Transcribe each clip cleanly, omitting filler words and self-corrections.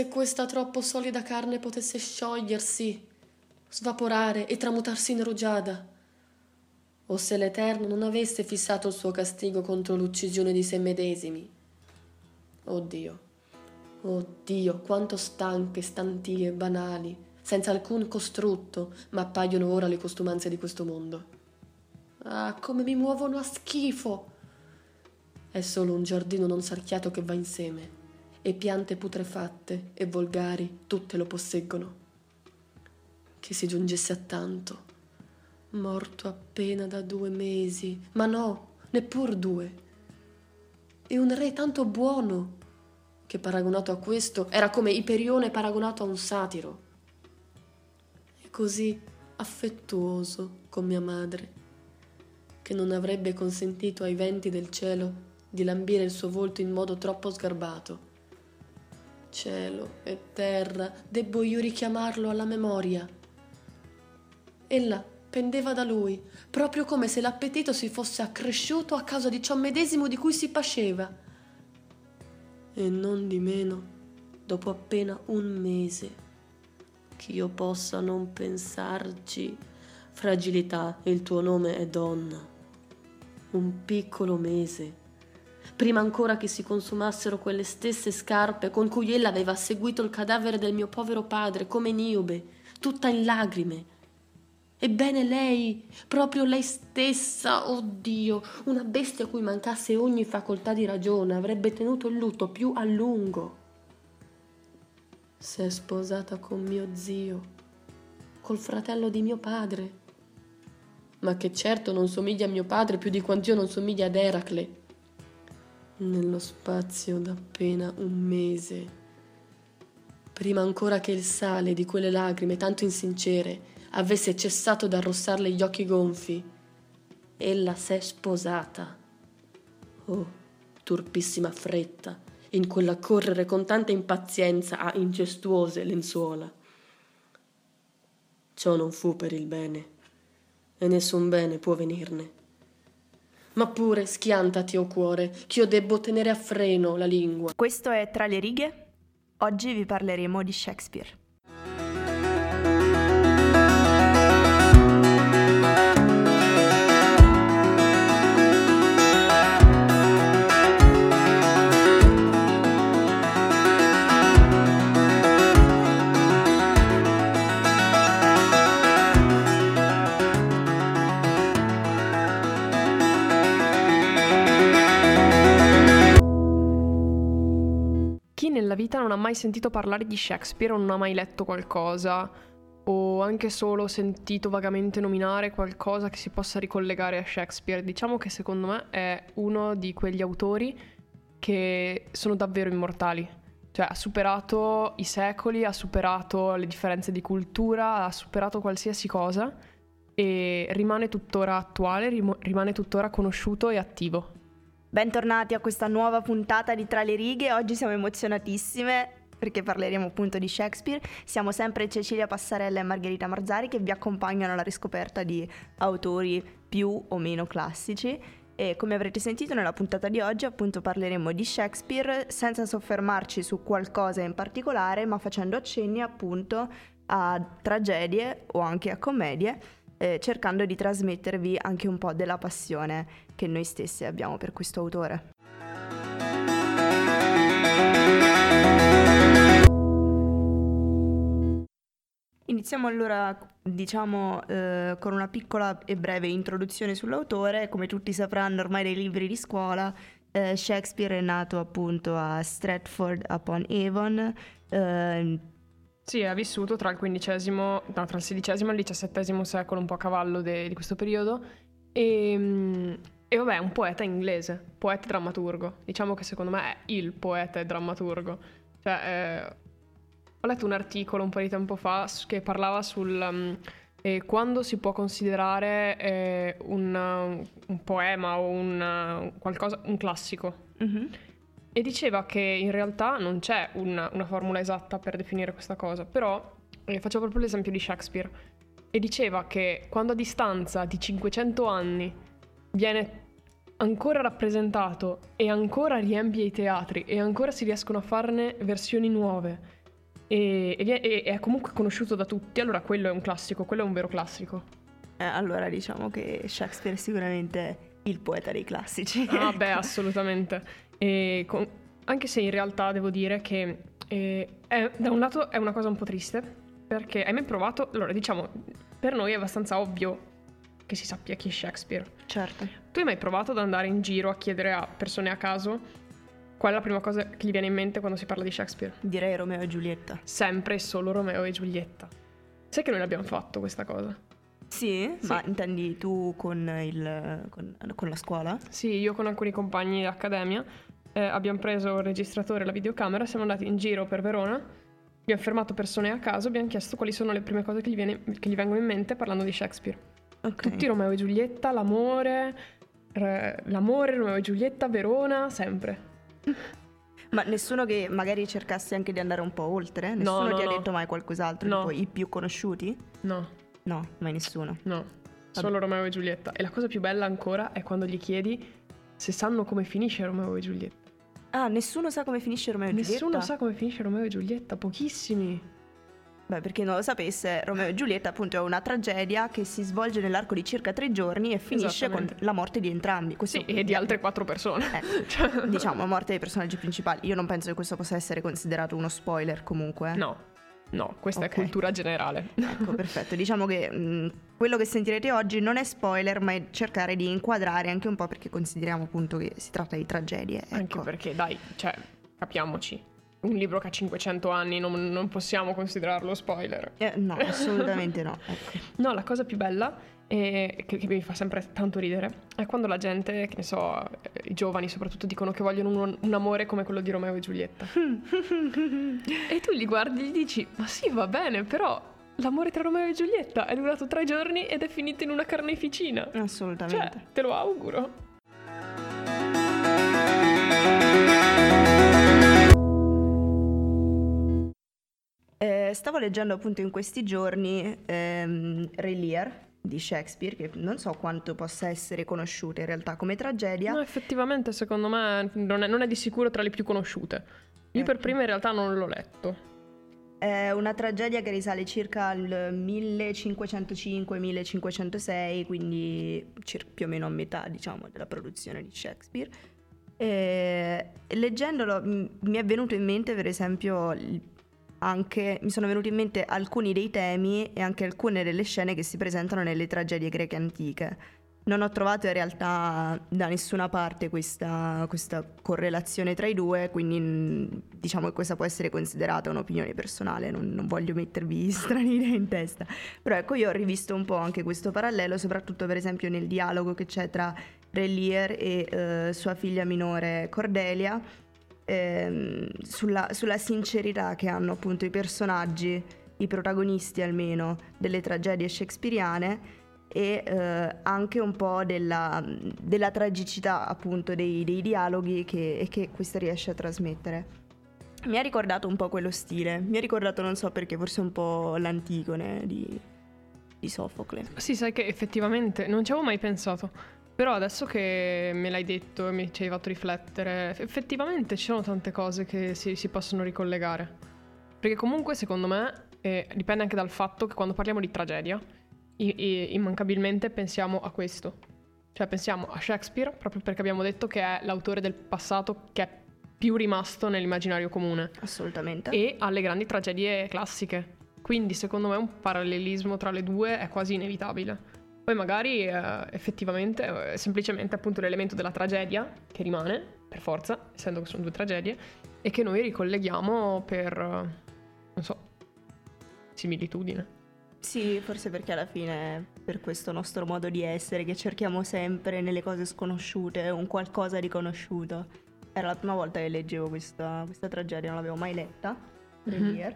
Se questa troppo solida carne potesse sciogliersi, svaporare e tramutarsi in rugiada, o se l'Eterno non avesse fissato il suo castigo contro l'uccisione di se medesimi. Oh Dio, quanto stanche, stantie, banali, senza alcun costrutto, ma appaiono ora le costumanze di questo mondo. Ah, come mi muovono a schifo! È solo un giardino non sarchiato che va in seme, e piante putrefatte e volgari tutte lo posseggono. Che si giungesse a tanto, morto appena da 2 mesi, ma no, neppur 2. E un re tanto buono, che paragonato a questo era come Iperione paragonato a un satiro. E così affettuoso con mia madre, che non avrebbe consentito ai venti del cielo di lambire il suo volto in modo troppo sgarbato. Cielo e terra, debbo io richiamarlo alla memoria. Ella pendeva da lui, proprio come se l'appetito si fosse accresciuto a causa di ciò medesimo di cui si pasceva. E non di meno, dopo appena 1 mese, che io possa non pensarci, fragilità, il tuo nome è donna. Un piccolo mese, prima ancora che si consumassero quelle stesse scarpe con cui ella aveva seguito il cadavere del mio povero padre, come Niobe, tutta in lagrime. Ebbene lei, proprio lei stessa, oh Dio, una bestia a cui mancasse ogni facoltà di ragione, avrebbe tenuto il lutto più a lungo. Si è sposata con mio zio, col fratello di mio padre, ma che certo non somiglia a mio padre più di quanto io non somiglia ad Eracle. Nello spazio d'appena 1 mese, prima ancora che il sale di quelle lagrime tanto insincere avesse cessato d'arrossarle gli occhi gonfi, ella s'è sposata. Oh, turpissima fretta, in quella correre con tanta impazienza a incestuose lenzuola. Ciò non fu per il bene, e nessun bene può venirne. Ma pure schiantati, o cuore, ch'io debbo tenere a freno la lingua. Questo è Tra le Righe. Oggi vi parleremo di Shakespeare. Nella vita non ha mai sentito parlare di Shakespeare o non ha mai letto qualcosa o anche solo sentito vagamente nominare qualcosa che si possa ricollegare a Shakespeare. Diciamo che secondo me è uno di quegli autori che sono davvero immortali, cioè ha superato i secoli, ha superato le differenze di cultura, ha superato qualsiasi cosa e rimane tuttora attuale, rimane tuttora conosciuto e attivo. Bentornati a questa nuova puntata di Tra le Righe. Oggi siamo emozionatissime perché parleremo appunto di Shakespeare. Siamo sempre Cecilia Passarella e Margherita Marzari che vi accompagnano alla riscoperta di autori più o meno classici. E come avrete sentito nella puntata di oggi appunto parleremo di Shakespeare senza soffermarci su qualcosa in particolare, ma facendo accenni appunto a tragedie o anche a commedie, cercando di trasmettervi anche un po' della passione che noi stessi abbiamo per questo autore. Iniziamo allora, diciamo, con una piccola e breve introduzione sull'autore. Come tutti sapranno ormai dai libri di scuola, Shakespeare è nato appunto a Stratford-upon-Avon, sì, ha vissuto tra il XVI e il XVII secolo, un po' a cavallo di questo periodo, e vabbè, è un poeta inglese, poeta e drammaturgo. Diciamo che secondo me è il poeta e drammaturgo. Cioè, ho letto un articolo un po' di tempo fa che parlava quando si può considerare un poema o un classico. Mm-hmm. E diceva che in realtà non c'è una formula esatta per definire questa cosa, però faccio proprio l'esempio di Shakespeare. E diceva che quando a distanza di 500 anni viene ancora rappresentato e ancora riempie i teatri e ancora si riescono a farne versioni nuove e è comunque conosciuto da tutti. Allora quello è un classico, quello è un vero classico. Allora diciamo che Shakespeare è sicuramente il poeta dei classici. Ah beh, assolutamente. Anche se in realtà devo dire che da un lato è una cosa un po' triste, perché hai mai provato... Allora diciamo, per noi è abbastanza ovvio che si sappia chi è Shakespeare. Certo. Tu hai mai provato ad andare in giro a chiedere a persone a caso qual è la prima cosa che gli viene in mente quando si parla di Shakespeare? Direi Romeo e Giulietta. Sempre e solo Romeo e Giulietta. Sai che noi l'abbiamo fatto questa cosa? Sì? Sì. Ma intendi tu con la scuola? Sì, io con alcuni compagni d'accademia abbiamo preso il registratore e la videocamera, siamo andati in giro per Verona, abbiamo fermato persone a caso, abbiamo chiesto quali sono le prime cose che gli vengono in mente parlando di Shakespeare. Okay. Tutti Romeo e Giulietta, l'amore, Romeo e Giulietta, Verona, sempre. Ma nessuno che magari cercasse anche di andare un po' oltre? Nessuno ti ha detto mai qualcos'altro? No. Tipo i più conosciuti? No, mai nessuno. No, solo Romeo e Giulietta. E la cosa più bella ancora è quando gli chiedi se sanno come finisce Romeo e Giulietta. Ah, nessuno sa come finisce Romeo e Giulietta? Nessuno sa come finisce Romeo e Giulietta, pochissimi. Beh, perché non lo sapesse, Romeo e Giulietta appunto è una tragedia che si svolge nell'arco di circa 3 giorni e finisce con la morte di entrambi. Questo... Sì, e di altre 4 persone. Cioè... Diciamo, la morte dei personaggi principali. Io non penso che questo possa essere considerato uno spoiler comunque. No, questa è cultura generale. Ecco, perfetto. Diciamo che quello che sentirete oggi non è spoiler, ma è cercare di inquadrare anche un po', perché consideriamo appunto che si tratta di tragedie. Ecco. Anche perché, dai, cioè, capiamoci. Un libro che ha 500 anni non possiamo considerarlo spoiler. No, assolutamente no. Ecco. No, la cosa più bella, che mi fa sempre tanto ridere, è quando la gente, che ne so, i giovani soprattutto, dicono che vogliono un amore come quello di Romeo e Giulietta. E tu li guardi e gli dici, ma sì, va bene, però... L'amore tra Romeo e Giulietta è durato 3 giorni ed è finito in una carneficina. Assolutamente. Cioè, te lo auguro. Stavo leggendo appunto in questi giorni Re Lear di Shakespeare, che non so quanto possa essere conosciuta in realtà come tragedia. No, effettivamente secondo me non è di sicuro tra le più conosciute. Io per prima in realtà non l'ho letto. È una tragedia che risale circa al 1505-1506, quindi più o meno a metà diciamo della produzione di Shakespeare. E leggendolo mi è venuto in mente per esempio... Anche mi sono venuti in mente alcuni dei temi e anche alcune delle scene che si presentano nelle tragedie greche antiche. Non ho trovato in realtà da nessuna parte questa correlazione tra i due, quindi diciamo che questa può essere considerata un'opinione personale, non voglio mettervi strane idee in testa. Però ecco, io ho rivisto un po' anche questo parallelo, soprattutto per esempio nel dialogo che c'è tra Re Lear e sua figlia minore Cordelia, sulla sincerità che hanno appunto i personaggi, i protagonisti almeno, delle tragedie shakespeariane e anche un po' della tragicità appunto dei dialoghi che questa riesce a trasmettere. Mi ha ricordato un po' quello stile, mi ha ricordato non so perché, forse un po' l'Antigone di Sofocle. Sì, sai che effettivamente non ci avevo mai pensato. Però adesso che me l'hai detto e mi ci hai fatto riflettere, effettivamente ci sono tante cose che si possono ricollegare. Perché comunque, secondo me, dipende anche dal fatto che quando parliamo di tragedia, immancabilmente pensiamo a questo. Cioè pensiamo a Shakespeare, proprio perché abbiamo detto che è l'autore del passato che è più rimasto nell'immaginario comune. Assolutamente. E alle grandi tragedie classiche. Quindi, secondo me, un parallelismo tra le due è quasi inevitabile. Poi magari effettivamente semplicemente appunto l'elemento della tragedia che rimane, per forza, essendo che sono 2 tragedie, e che noi ricolleghiamo per, non so, similitudine. Sì, forse perché alla fine per questo nostro modo di essere che cerchiamo sempre nelle cose sconosciute un qualcosa di conosciuto. Era la prima volta che leggevo questa tragedia, non l'avevo mai letta, Lear,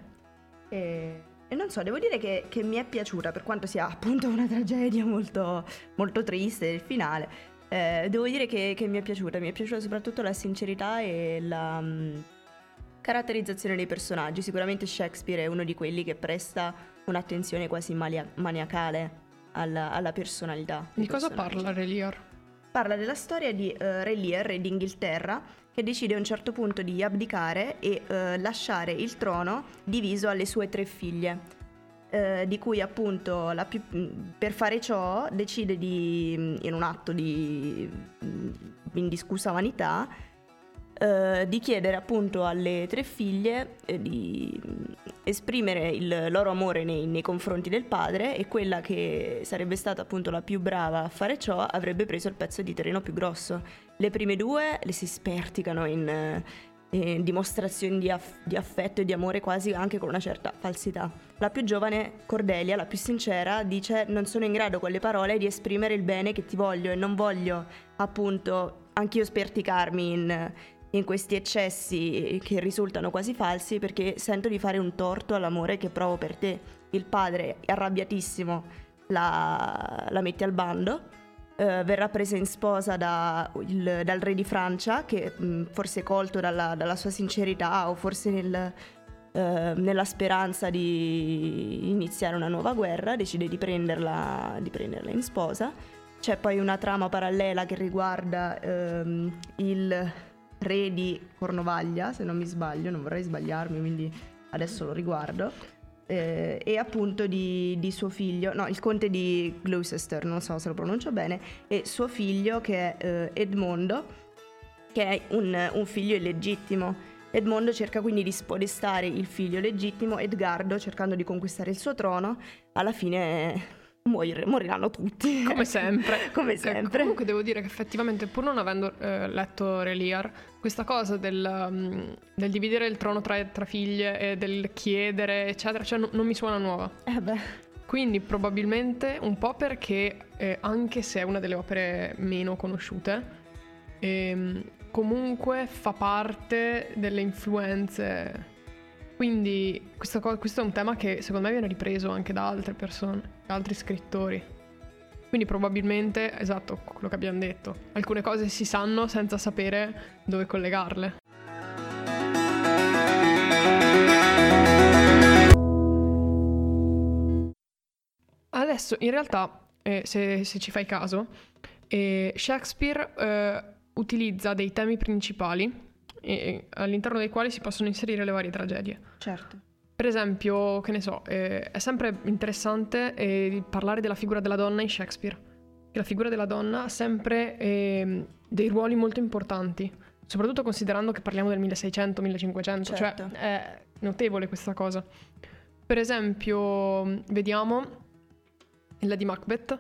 e non so, devo dire che mi è piaciuta, per quanto sia appunto una tragedia molto, molto triste il finale. Devo dire che mi è piaciuta soprattutto la sincerità e la caratterizzazione dei personaggi. Sicuramente Shakespeare è uno di quelli che presta un'attenzione quasi maniacale alla personalità. Di cosa parla Re Lear? parla della storia di Re Lear, re d'Inghilterra, che decide a un certo punto di abdicare e lasciare il trono diviso alle sue 3 figlie. Di cui appunto per fare ciò decide di, in un atto di indiscussa vanità, di chiedere appunto alle 3 figlie di esprimere il loro amore nei confronti del padre, e quella che sarebbe stata appunto la più brava a fare ciò avrebbe preso il pezzo di terreno più grosso. Le prime 2 le si sperticano in dimostrazioni di affetto e di amore, quasi anche con una certa falsità. La più giovane, Cordelia, la più sincera, dice: non sono in grado con le parole di esprimere il bene che ti voglio, e non voglio appunto anch'io sperticarmi in questi eccessi che risultano quasi falsi, perché sento di fare un torto all'amore che provo per te. Il padre, arrabbiatissimo, la mette al bando. Verrà presa in sposa dal re di Francia, che forse colto dalla sua sincerità, o forse nella speranza di iniziare una nuova guerra, decide di prenderla in sposa. C'è poi una trama parallela che riguarda il re di Cornovaglia, se non mi sbaglio, non vorrei sbagliarmi, quindi adesso lo riguardo. E appunto di suo figlio, no, il conte di Gloucester, non so se lo pronuncio bene, e suo figlio che è Edmondo, che è un figlio illegittimo. Edmondo cerca quindi di spodestare il figlio legittimo, Edgardo, cercando di conquistare il suo trono. Alla fine moriranno tutti, come sempre. Come sempre. Comunque devo dire che effettivamente, pur non avendo letto Re Lear, questa cosa del dividere il trono tra figlie e del chiedere eccetera, cioè non mi suona nuova. Quindi probabilmente un po' perché anche se è una delle opere meno conosciute, comunque fa parte delle influenze. Quindi questo è un tema che secondo me viene ripreso anche da altre persone, da altri scrittori. Quindi probabilmente, esatto, quello che abbiamo detto, alcune cose si sanno senza sapere dove collegarle. Adesso, in realtà, se ci fai caso, Shakespeare utilizza dei temi principali, e all'interno dei quali si possono inserire le varie tragedie. Certo. Per esempio, che ne so, è sempre interessante parlare della figura della donna in Shakespeare. La figura della donna ha sempre dei ruoli molto importanti, soprattutto considerando che parliamo del 1600-1500, certo. Cioè è notevole questa cosa. Per esempio, vediamo Lady Macbeth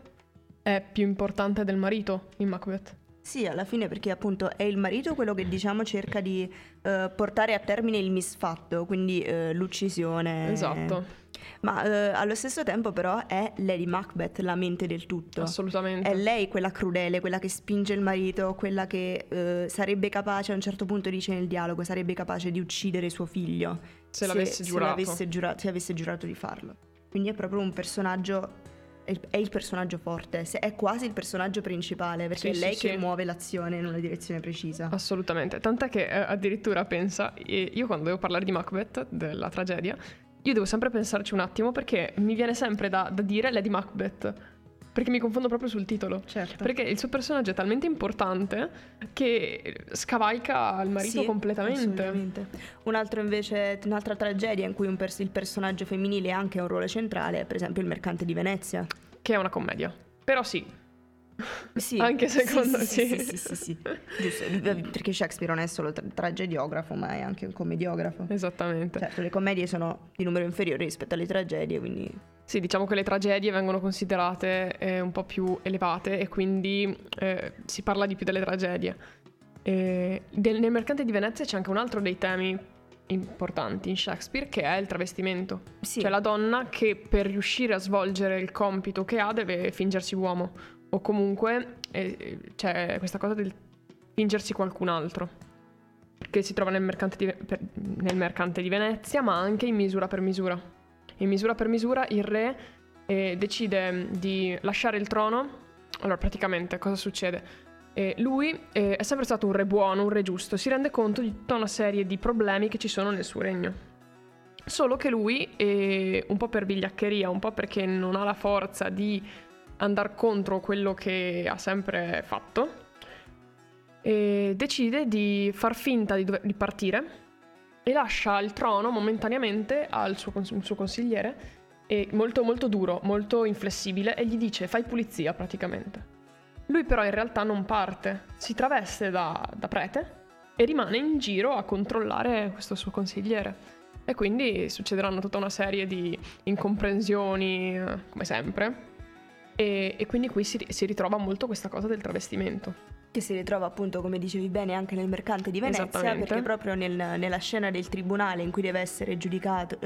è più importante del marito in Macbeth. Sì, alla fine, perché appunto è il marito quello che, diciamo, cerca di portare a termine il misfatto, quindi l'uccisione. Esatto. Ma allo stesso tempo però è Lady Macbeth la mente del tutto. Assolutamente. È lei quella crudele, quella che spinge il marito, quella che sarebbe capace, a un certo punto dice nel dialogo, sarebbe capace di uccidere suo figlio se avesse giurato di farlo. Quindi è proprio un personaggio... è il personaggio forte, è quasi il personaggio principale, perché è lei che muove l'azione in una direzione precisa. Assolutamente, tant'è che addirittura pensa, io quando devo parlare di Macbeth, della tragedia, io devo sempre pensarci un attimo, perché mi viene sempre da dire Lady Macbeth, perché mi confondo proprio sul titolo. Certo. Perché il suo personaggio è talmente importante che scavalca il marito, sì, completamente. Assolutamente. Un'altra tragedia in cui il personaggio femminile ha anche un ruolo centrale è per esempio Il mercante di Venezia, che è una commedia. Però sì. Anche secondo me. Sì. Giusto, perché Shakespeare non è solo tragediografo, ma è anche un commediografo. Esattamente. Certo, le commedie sono di numero inferiore rispetto alle tragedie, quindi... Sì, diciamo che le tragedie vengono considerate un po' più elevate, e quindi si parla di più delle tragedie. Nel Mercante di Venezia c'è anche un altro dei temi importanti in Shakespeare, che è il travestimento. Sì. Cioè la donna che, per riuscire a svolgere il compito che ha, deve fingersi uomo, o comunque c'è questa cosa del fingersi qualcun altro, che si trova nel Mercante di Venezia, ma anche in Misura per misura. In Misura per misura il re decide di lasciare il trono. Allora, praticamente cosa succede? Lui è sempre stato un re buono, un re giusto. Si rende conto di tutta una serie di problemi che ci sono nel suo regno. Solo che lui, un po' per vigliaccheria, un po' perché non ha la forza di andare contro quello che ha sempre fatto, e decide di far finta di partire e lascia il trono momentaneamente al suo consigliere, e molto molto duro, molto inflessibile, e gli dice fai pulizia praticamente. Lui però in realtà non parte, si traveste da prete e rimane in giro a controllare questo suo consigliere, e quindi succederanno tutta una serie di incomprensioni come sempre, e quindi qui si ritrova molto questa cosa del travestimento, che si ritrova appunto, come dicevi bene, anche nel Mercante di Venezia, perché proprio nella scena del tribunale in cui deve essere giudicato,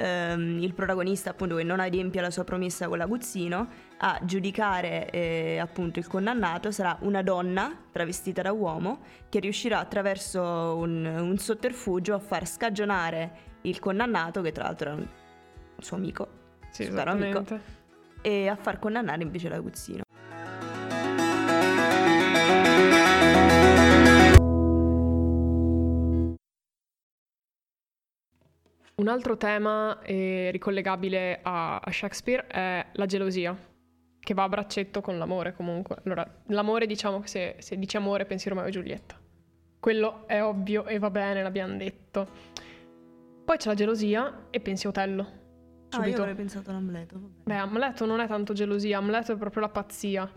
il protagonista, appunto, che non adempie la sua promessa con l'aguzzino, a giudicare appunto il condannato sarà una donna travestita da uomo, che riuscirà attraverso un sotterfugio a far scagionare il condannato, che tra l'altro è un suo amico, sì, suo caro amico, e a far condannare invece l'aguzzino. Un altro tema ricollegabile a Shakespeare è la gelosia, che va a braccetto con l'amore comunque. Allora, l'amore, diciamo che se dici amore pensi Romeo e Giulietta. Quello è ovvio e va bene, l'abbiamo detto. Poi c'è la gelosia e pensi Otello. Subito. Ah, io avrei pensato all'Amleto. Beh, Amleto non è tanto gelosia, Amleto è proprio la pazzia.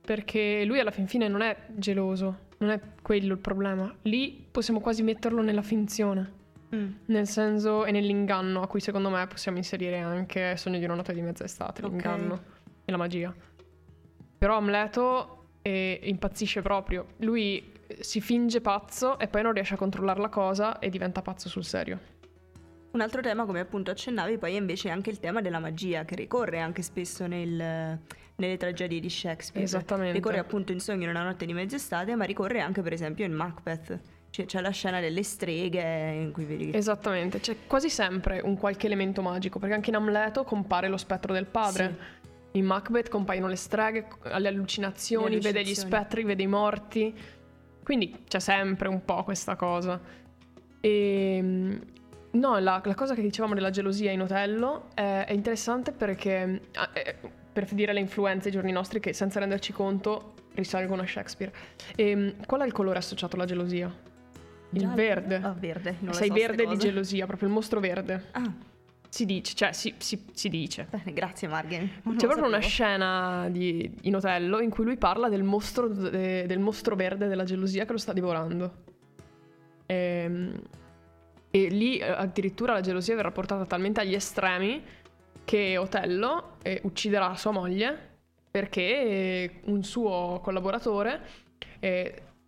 Perché lui alla fin fine non è geloso, non è quello il problema. Lì possiamo quasi metterlo nella finzione. Nel senso, e nell'inganno, a cui secondo me possiamo inserire anche Sogno di una notte di mezza estate, okay. L'inganno e la magia. Però Amleto impazzisce proprio. Lui si finge pazzo e poi non riesce a controllare la cosa e diventa pazzo sul serio. Un altro tema, come appunto accennavi, poi è invece anche il tema della magia, che ricorre anche spesso nelle tragedie di Shakespeare. Esattamente. Ricorre appunto in Sogno di una notte di mezza estate, ma ricorre anche per esempio in Macbeth. C'è la scena delle streghe in cui vedi. Esattamente, c'è quasi sempre un qualche elemento magico, perché anche in Amleto compare lo spettro del padre, sì. In Macbeth compaiono le streghe, le allucinazioni, vede gli spettri, vede i morti, quindi c'è sempre un po' questa cosa. E no, la cosa che dicevamo della gelosia in Otello è interessante, perché per dire le influenze ai giorni nostri, che senza renderci conto risalgono a Shakespeare. Qual è il colore associato alla gelosia? Il verde. Ah, verde. Non sei so verde di gelosia, proprio il mostro verde. Ah. Si dice, cioè si dice. Bene, grazie Margherita. C'è proprio una scena in Otello in cui lui parla del mostro verde della gelosia che lo sta divorando. E lì addirittura la gelosia verrà portata talmente agli estremi che Otello ucciderà sua moglie, perché un suo collaboratore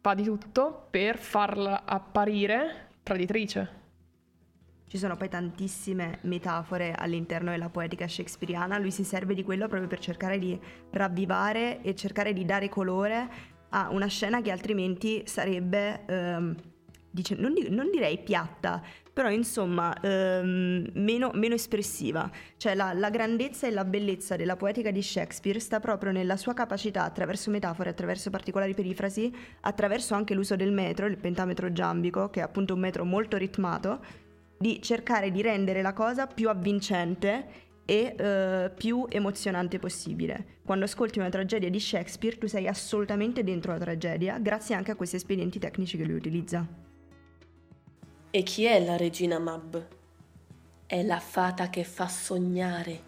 fa di tutto per farla apparire traditrice. Ci sono poi tantissime metafore all'interno della poetica shakespeariana, lui si serve di quello proprio per cercare di ravvivare e cercare di dare colore a una scena che altrimenti sarebbe, non direi piatta, però insomma meno espressiva. Cioè la grandezza e la bellezza della poetica di Shakespeare sta proprio nella sua capacità, attraverso metafore, attraverso particolari perifrasi, attraverso anche l'uso del metro, il pentametro giambico, che è appunto un metro molto ritmato, di cercare di rendere la cosa più avvincente e più emozionante possibile. Quando ascolti una tragedia di Shakespeare tu sei assolutamente dentro la tragedia, grazie anche a questi espedienti tecnici che lui utilizza. E chi è la regina Mab? È la fata che fa sognare,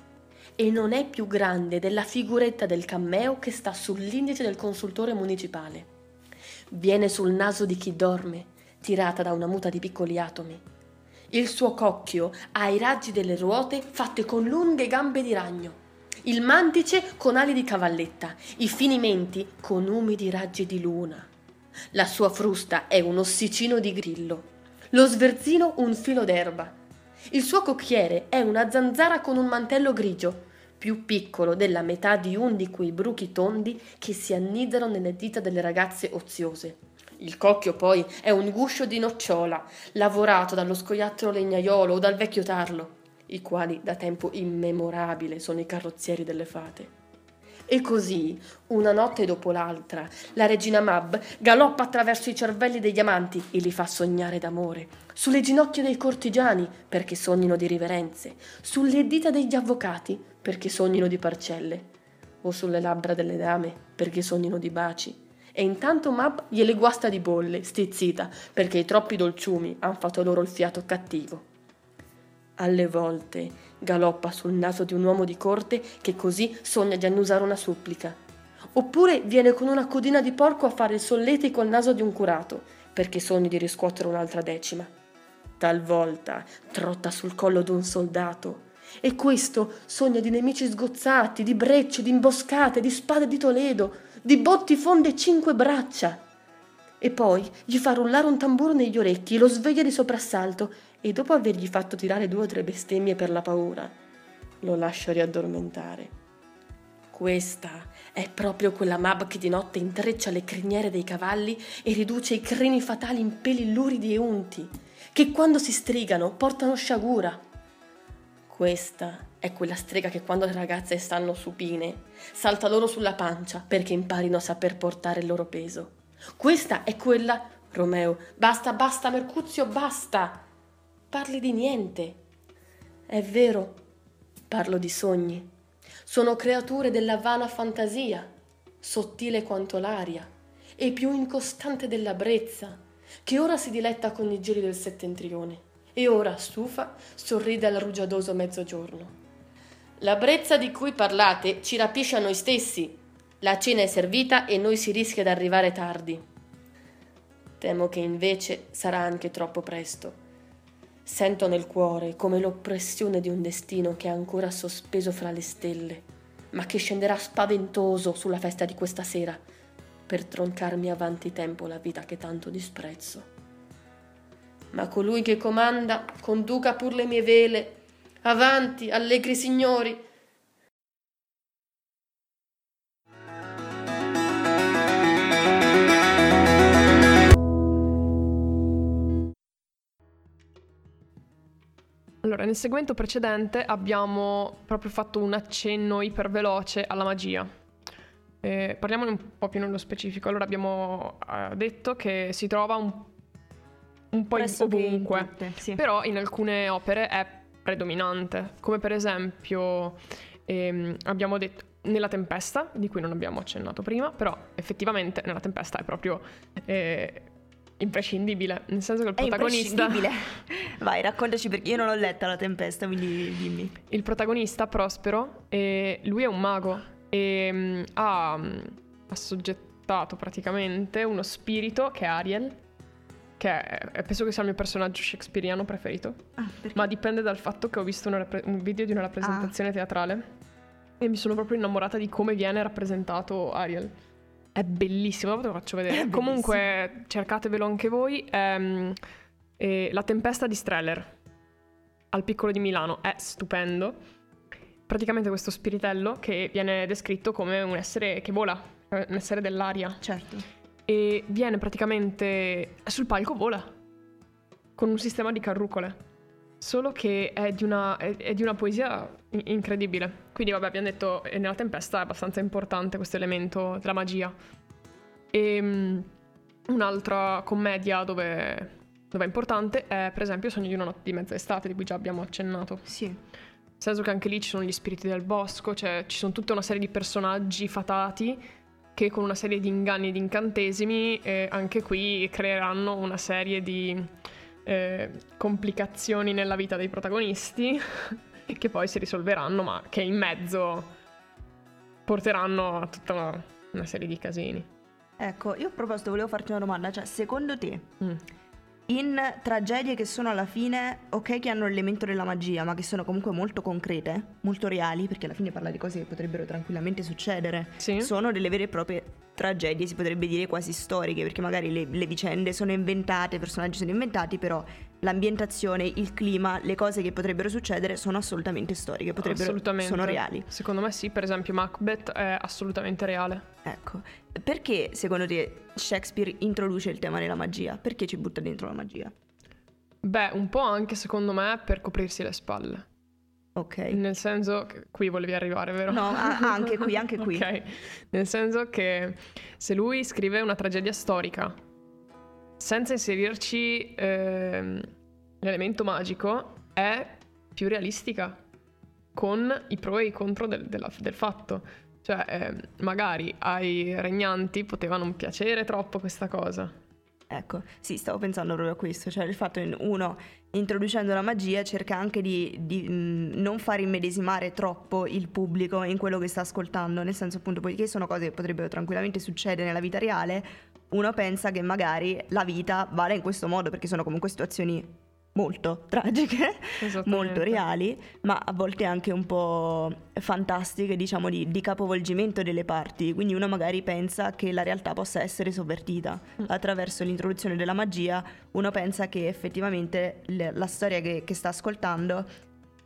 e non è più grande della figuretta del cammeo che sta sull'indice del consultore municipale. Viene sul naso di chi dorme, tirata da una muta di piccoli atomi. Il suo cocchio ha i raggi delle ruote fatte con lunghe gambe di ragno, il mantice con ali di cavalletta, i finimenti con umidi raggi di luna. La sua frusta è un ossicino di grillo, lo sverzino un filo d'erba. Il suo cocchiere è una zanzara con un mantello grigio, più piccolo della metà di un di quei bruchi tondi che si annidano nelle dita delle ragazze oziose. Il cocchio poi è un guscio di nocciola, lavorato dallo scoiattolo legnaiolo o dal vecchio tarlo, i quali da tempo immemorabile sono i carrozzieri delle fate. E così, una notte dopo l'altra, la regina Mab galoppa attraverso i cervelli degli amanti e li fa sognare d'amore, sulle ginocchia dei cortigiani perché sognino di riverenze, sulle dita degli avvocati perché sognino di parcelle. o sulle labbra delle dame perché sognino di baci. E intanto Mab gliele guasta di bolle, stizzita, perché i troppi dolciumi han fatto loro il fiato cattivo. Alle volte galoppa sul naso di un uomo di corte che così sogna di annusare una supplica. Oppure viene con una codina di porco a fare il solletico col naso di un curato, perché sogni di riscuotere un'altra decima. Talvolta trotta sul collo d'un soldato, e questo sogna di nemici sgozzati, di brecce, di imboscate, di spade di Toledo, di botti fonde 5 braccia. E poi gli fa rullare un tamburo negli orecchi, lo sveglia di soprassalto e dopo avergli fatto tirare 2 o 3 bestemmie per la paura, lo lascia riaddormentare. Questa è proprio quella Mab che di notte intreccia le criniere dei cavalli e riduce i crini fatali in peli luridi e unti, che quando si strigano portano sciagura. Questa è quella strega che quando le ragazze stanno supine salta loro sulla pancia perché imparino a saper portare il loro peso. Questa è quella Romeo, basta, basta Mercuzio, basta, parli di niente. È vero, parlo di sogni. Sono creature della vana fantasia, sottile quanto l'aria e più incostante della brezza, che ora si diletta con i giri del settentrione e ora, stufa, sorride al rugiadoso mezzogiorno. La brezza di cui parlate ci rapisce a noi stessi. La cena è servita e noi si rischia di arrivare tardi. Temo che invece sarà anche troppo presto. Sento nel cuore come l'oppressione di un destino che è ancora sospeso fra le stelle, ma che scenderà spaventoso sulla festa di questa sera per troncarmi avanti tempo la vita che tanto disprezzo. Ma colui che comanda conduca pur le mie vele. Avanti, allegri signori! Allora, nel segmento precedente abbiamo proprio fatto un accenno iperveloce alla magia. Parliamone un po' più nello specifico. Allora, abbiamo detto che si trova un po' ovunque, tutte, sì. Però in alcune opere è predominante, come per esempio abbiamo detto nella Tempesta, di cui non abbiamo accennato prima, però effettivamente nella Tempesta è proprio imprescindibile, nel senso che il protagonista... È imprescindibile? Vai, raccontaci, perché io non l'ho letta la Tempesta, quindi dimmi. Il protagonista, Prospero, lui è un mago e ha assoggettato praticamente uno spirito che è Ariel, che è, penso che sia il mio personaggio shakespeariano preferito, ma dipende dal fatto che ho visto un video di una rappresentazione teatrale e mi sono proprio innamorata di come viene rappresentato Ariel. È bellissimo, dopo te lo faccio vedere. Comunque cercatevelo anche voi. La Tempesta di Strehler al Piccolo di Milano è stupendo. Praticamente questo spiritello che viene descritto come un essere che vola, un essere dell'aria. Certo. E viene praticamente sul palco, vola con un sistema di carrucole, solo che è di una poesia incredibile. Quindi vabbè, abbiamo detto nella Tempesta è abbastanza importante questo elemento della magia. E un'altra commedia dove è importante è per esempio Sogno di una notte di mezza estate, di cui già abbiamo accennato. Sì. Nel senso che anche lì ci sono gli spiriti del bosco, cioè ci sono tutta una serie di personaggi fatati che con una serie di inganni e di incantesimi anche qui creeranno una serie di complicazioni nella vita dei protagonisti che poi si risolveranno, ma che in mezzo porteranno a tutta una serie di casini. Ecco, io a proposito volevo farti una domanda, cioè secondo te in tragedie che sono alla fine, ok, che hanno l'elemento della magia, ma che sono comunque molto concrete, molto reali, perché alla fine parla di cose che potrebbero tranquillamente succedere, sì. Sono delle vere e proprie tragedie, si potrebbe dire quasi storiche, perché magari le vicende sono inventate, i personaggi sono inventati, però l'ambientazione, il clima, le cose che potrebbero succedere sono assolutamente storiche, sono reali. Secondo me sì, per esempio Macbeth è assolutamente reale. Ecco, perché secondo te Shakespeare introduce il tema della magia? Perché ci butta dentro la magia? Beh, un po' anche secondo me per coprirsi le spalle. Ok. Nel senso che qui volevi arrivare, vero? No, anche qui. Ok. Nel senso che se lui scrive una tragedia storica senza inserirci l'elemento magico, è più realistica, con i pro e i contro del fatto. Cioè, magari ai regnanti poteva non piacere troppo questa cosa. Ecco, sì, stavo pensando proprio a questo, cioè il fatto che uno, introducendo la magia, cerca anche di non far immedesimare troppo il pubblico in quello che sta ascoltando, nel senso appunto, poiché sono cose che potrebbero tranquillamente succedere nella vita reale, uno pensa che magari la vita vada in questo modo, perché sono comunque situazioni molto tragiche, molto reali, ma a volte anche un po' fantastiche, diciamo, di capovolgimento delle parti. Quindi uno magari pensa che la realtà possa essere sovvertita. Attraverso l'introduzione della magia uno pensa che effettivamente la storia che sta ascoltando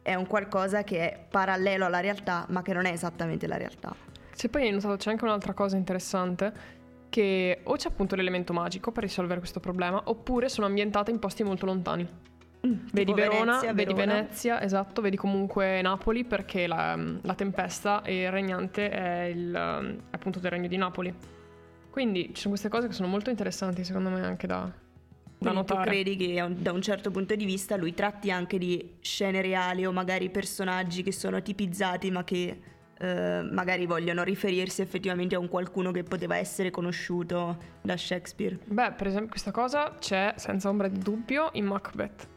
è un qualcosa che è parallelo alla realtà, ma che non è esattamente la realtà. Cioè, poi hai notato, c'è anche un'altra cosa interessante, che o c'è appunto l'elemento magico per risolvere questo problema, oppure sono ambientate in posti molto lontani. Vedi Verona, vedi Venezia, esatto, vedi comunque Napoli, perché la Tempesta e il regnante è appunto del regno di Napoli. Quindi ci sono queste cose che sono molto interessanti, secondo me, anche da notare. Tu credi che da un certo punto di vista lui tratti anche di scene reali o magari personaggi che sono tipizzati, ma che magari vogliono riferirsi effettivamente a un qualcuno che poteva essere conosciuto da Shakespeare? Beh, per esempio questa cosa c'è senza ombra di dubbio in Macbeth.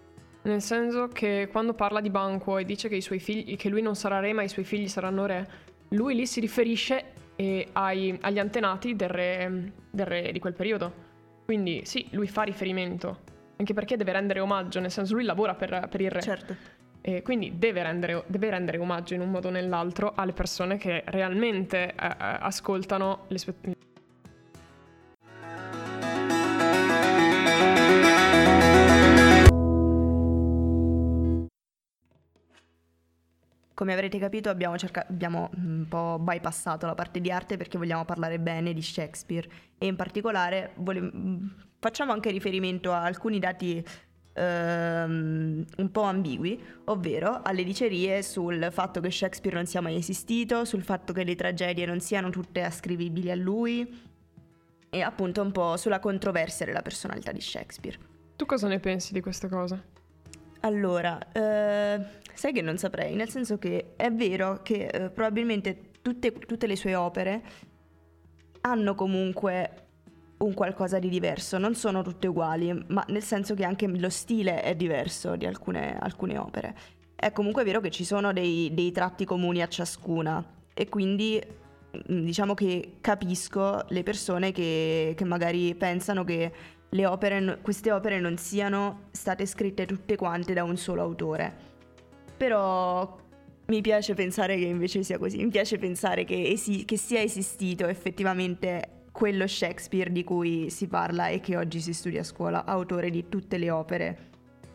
Nel senso che quando parla di Banquo e dice che i suoi figli, che lui non sarà re ma i suoi figli saranno re, lui lì si riferisce agli antenati del re di quel periodo. Quindi sì, lui fa riferimento, anche perché deve rendere omaggio, nel senso lui lavora per il re. Certo. E quindi deve rendere omaggio in un modo o nell'altro alle persone che realmente ascoltano le sue... Come avrete capito abbiamo un po' bypassato la parte di arte perché vogliamo parlare bene di Shakespeare, e in particolare facciamo anche riferimento a alcuni dati un po' ambigui, ovvero alle dicerie sul fatto che Shakespeare non sia mai esistito, sul fatto che le tragedie non siano tutte ascrivibili a lui, e appunto un po' sulla controversia della personalità di Shakespeare. Tu cosa ne pensi di queste cose? Allora, sai che non saprei, nel senso che è vero che probabilmente tutte le sue opere hanno comunque un qualcosa di diverso, non sono tutte uguali, ma nel senso che anche lo stile è diverso di alcune opere. È comunque vero che ci sono dei tratti comuni a ciascuna, e quindi diciamo che capisco le persone che magari pensano che queste opere non siano state scritte tutte quante da un solo autore. Però mi piace pensare che invece sia così, mi piace pensare che sia esistito effettivamente quello Shakespeare di cui si parla e che oggi si studia a scuola, autore di tutte le opere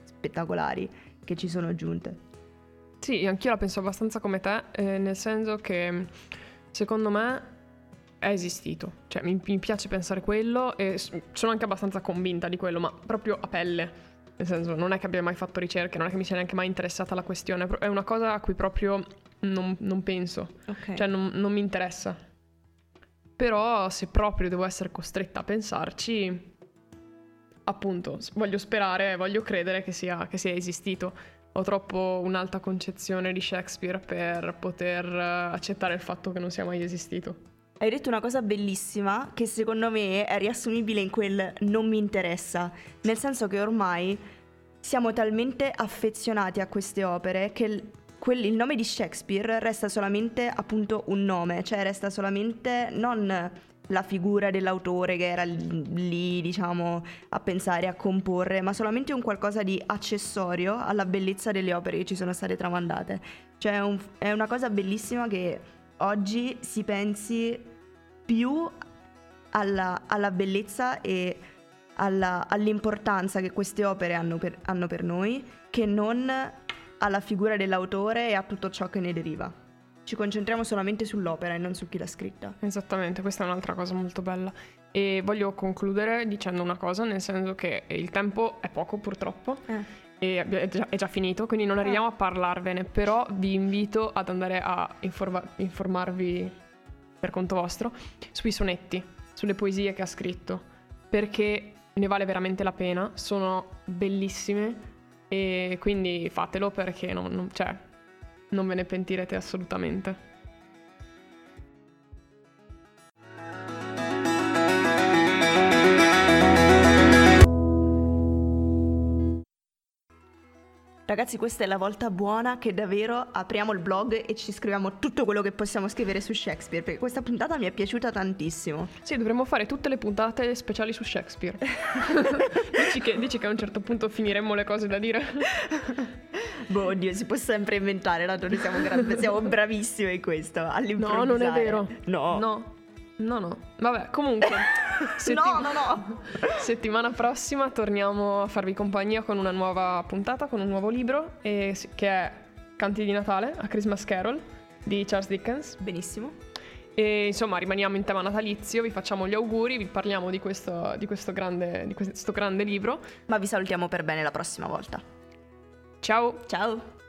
spettacolari che ci sono giunte. Sì, anch'io la penso abbastanza come te, nel senso che secondo me è esistito, cioè mi piace pensare quello, e sono anche abbastanza convinta di quello, ma proprio a pelle, nel senso non è che abbia mai fatto ricerche, non è che mi sia neanche mai interessata la questione, è una cosa a cui proprio non penso, okay. Cioè non mi interessa, però se proprio devo essere costretta a pensarci, appunto voglio sperare, voglio credere che sia esistito. Ho troppo un'alta concezione di Shakespeare per poter accettare il fatto che non sia mai esistito. Hai detto una cosa bellissima che secondo me è riassumibile in quel non mi interessa, nel senso che ormai siamo talmente affezionati a queste opere che il nome di Shakespeare resta solamente appunto un nome, cioè resta solamente non la figura dell'autore che era lì, diciamo, a pensare, a comporre, ma solamente un qualcosa di accessorio alla bellezza delle opere che ci sono state tramandate. Cioè è una cosa bellissima che oggi si pensi più alla bellezza e all'importanza che queste opere hanno per noi, che non alla figura dell'autore e a tutto ciò che ne deriva. Ci concentriamo solamente sull'opera e non su chi l'ha scritta. Esattamente, questa è un'altra cosa molto bella. E voglio concludere dicendo una cosa, nel senso che il tempo è poco purtroppo, e è già finito, quindi non arriviamo a parlarvene, però vi invito ad andare a informarvi per conto vostro sui sonetti, sulle poesie che ha scritto, perché ne vale veramente la pena, sono bellissime, e quindi fatelo, perché non ve ne pentirete assolutamente. ragazzi, questa è la volta buona che davvero apriamo il blog e ci scriviamo tutto quello che possiamo scrivere su Shakespeare, perché questa puntata mi è piaciuta tantissimo. Sì, dovremmo fare tutte le puntate speciali su Shakespeare. dici che a un certo punto finiremmo le cose da dire. Boh, oddio, si può sempre inventare, tanto noi siamo bravissime in questo, all'improvvisare. No, non è vero. No. Vabbè, comunque. Settimana prossima torniamo a farvi compagnia con una nuova puntata, con un nuovo libro, che è Canti di Natale, A Christmas Carol, di Charles Dickens. Benissimo. E insomma, rimaniamo in tema natalizio, vi facciamo gli auguri, vi parliamo di questo grande libro. Ma vi salutiamo per bene la prossima volta. Ciao! Ciao!